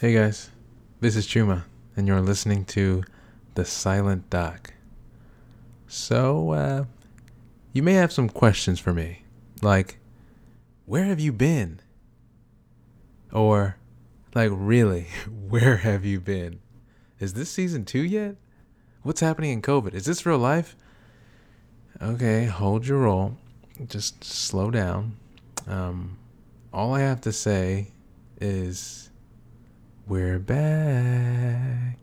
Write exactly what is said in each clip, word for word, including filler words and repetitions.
Hey guys, this is Chuma, and you're listening to The Silent Doc. So, uh, you may have some questions for me, like, where have you been? Or, like, really, where have you been? Is this season two yet? What's happening in COVID? Is this real life? Okay, hold your roll. Just slow down. Um, all I have to say is... we're back.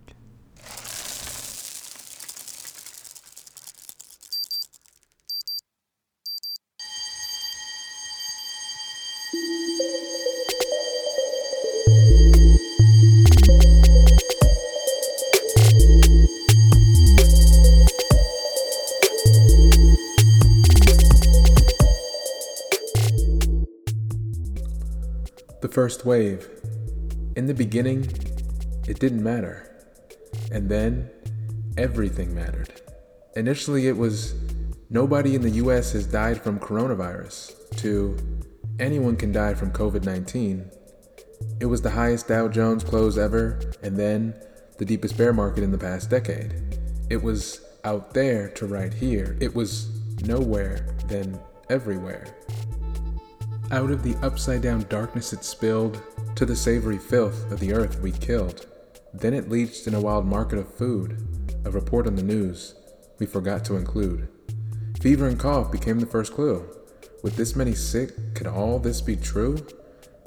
The first wave. In the beginning, it didn't matter. And then, everything mattered. Initially, it was, nobody in the U S has died from coronavirus, to, anyone can die from COVID nineteen. It was the highest Dow Jones close ever, and then, the deepest bear market in the past decade. It was out there to right here. It was nowhere, then everywhere. Out of the upside-down darkness it spilled, to the savory filth of the earth we killed. Then it leached in a wild market of food, a report on the news we forgot to include. Fever and cough became the first clue. With this many sick, could all this be true?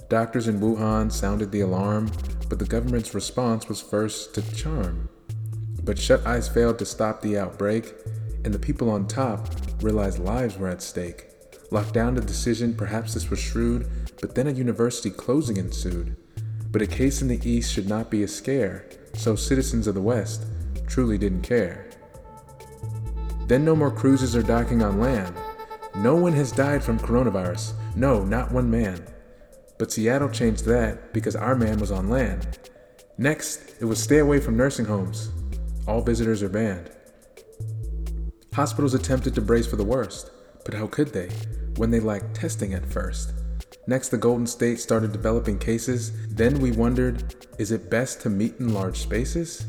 Doctors in Wuhan sounded the alarm, but the government's response was first to charm. But shut eyes failed to stop the outbreak, and the people on top realized lives were at stake. Locked down to decision, perhaps this was shrewd, but then a university closing ensued. But a case in the East should not be a scare, so citizens of the West truly didn't care. Then no more cruises or docking on land. No one has died from coronavirus. No, not one man. But Seattle changed that because our man was on land. Next, it was stay away from nursing homes. All visitors are banned. Hospitals attempted to brace for the worst. But how could they, when they lacked testing at first? Next, the Golden State started developing cases. Then we wondered, is it best to meet in large spaces?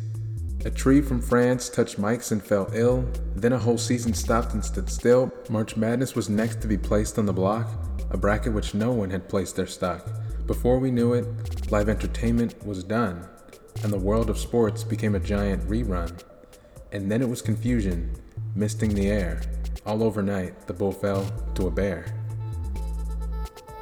A tree from France touched mics and fell ill. Then a whole season stopped and stood still. March Madness was next to be placed on the block, a bracket which no one had placed their stock. Before we knew it, live entertainment was done, and the world of sports became a giant rerun. And then it was confusion, misting the air. All overnight, the bull fell to a bear.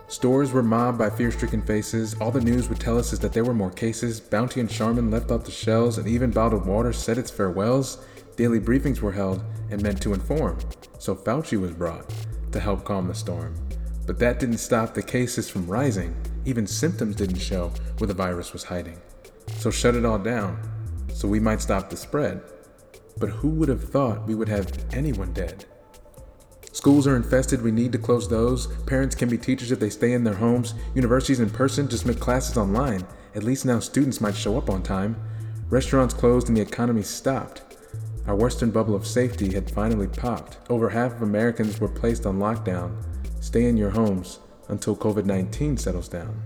Stores were mobbed by fear-stricken faces. All the news would tell us is that there were more cases. Bounty and Charmin left off the shelves, and even bottled water said its farewells. Daily briefings were held and meant to inform. So Fauci was brought to help calm the storm. But that didn't stop the cases from rising. Even symptoms didn't show where the virus was hiding. So shut it all down, so we might stop the spread. But who would have thought we would have anyone dead? Schools are infested, we need to close those. Parents can be teachers if they stay in their homes. Universities in person, just make classes online. At least now students might show up on time. Restaurants closed and the economy stopped. Our Western bubble of safety had finally popped. Over half of Americans were placed on lockdown. Stay in your homes until COVID nineteen settles down.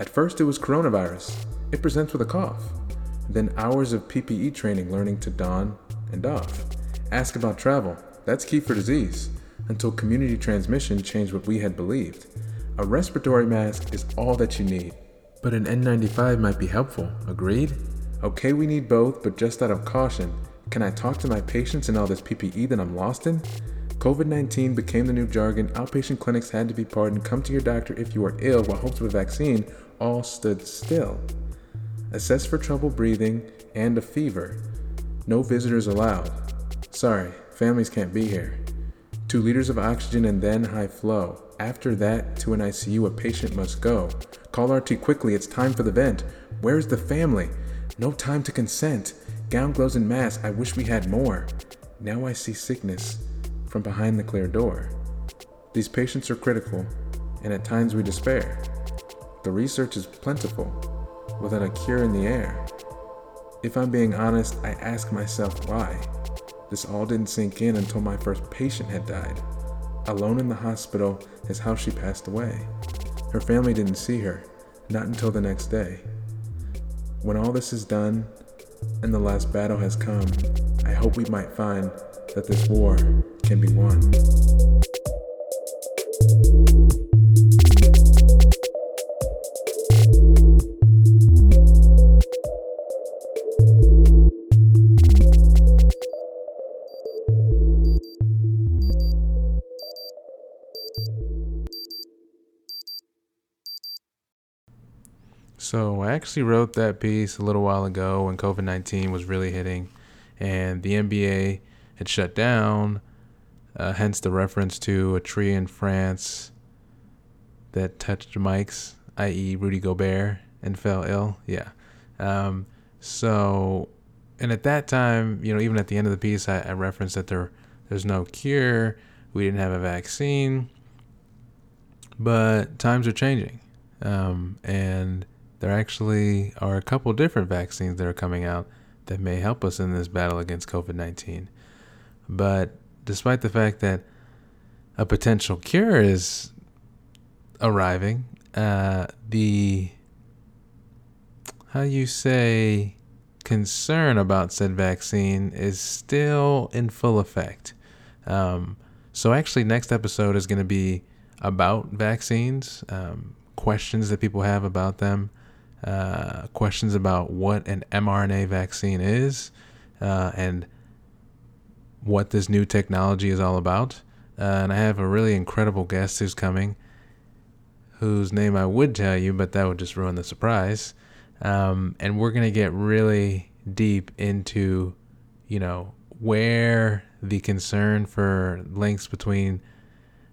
At first it was coronavirus. It presents with a cough. Then hours of P P E training, learning to don and off. Ask about travel. That's key for disease, until community transmission changed what we had believed. A respiratory mask is all that you need, but an N ninety-five might be helpful, agreed? Okay, we need both, but just out of caution. Can I talk to my patients in all this P P E that I'm lost in? COVID nineteen became the new jargon, outpatient clinics had to be pardoned, come to your doctor if you are ill, while hopes of a vaccine all stood still. Assess for trouble breathing and a fever. No visitors allowed. Sorry. Families can't be here. Two liters of oxygen and then high flow. After that, to an I C U, a patient must go. Call R T quickly, it's time for the vent. Where's the family? No time to consent. Gown, gloves, and mask, I wish we had more. Now I see sickness from behind the clear door. These patients are critical, and at times we despair. The research is plentiful, without a cure in the air. If I'm being honest, I ask myself why. This all didn't sink in until my first patient had died. Alone in the hospital is how she passed away. Her family didn't see her, not until the next day. When all this is done and the last battle has come, I hope we might find that this war can be won. So I actually wrote that piece a little while ago when covid nineteen was really hitting and the N B A had shut down, uh, hence the reference to a tree in France that touched mics, that is. Rudy Gobert, and fell ill. Yeah. Um, so, and at that time, you know, even at the end of the piece, I, I referenced that there there's no cure. We didn't have a vaccine. But times are changing. Um, and... There actually are a couple different vaccines that are coming out that may help us in this battle against covid nineteen. But despite the fact that a potential cure is arriving, uh, the, how you say, concern about said vaccine is still in full effect. Um, so actually, next episode is going to be about vaccines, um, questions that people have about them. Uh, questions about what an mRNA vaccine is uh, and what this new technology is all about. Uh, and I have a really incredible guest who's coming, whose name I would tell you, but that would just ruin the surprise. Um, and we're going to get really deep into, you know, where the concern for links between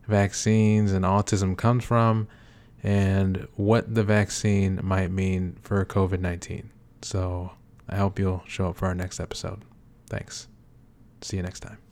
vaccines and autism comes from, and what the vaccine might mean for covid nineteen. So I hope you'll show up for our next episode. Thanks. See you next time.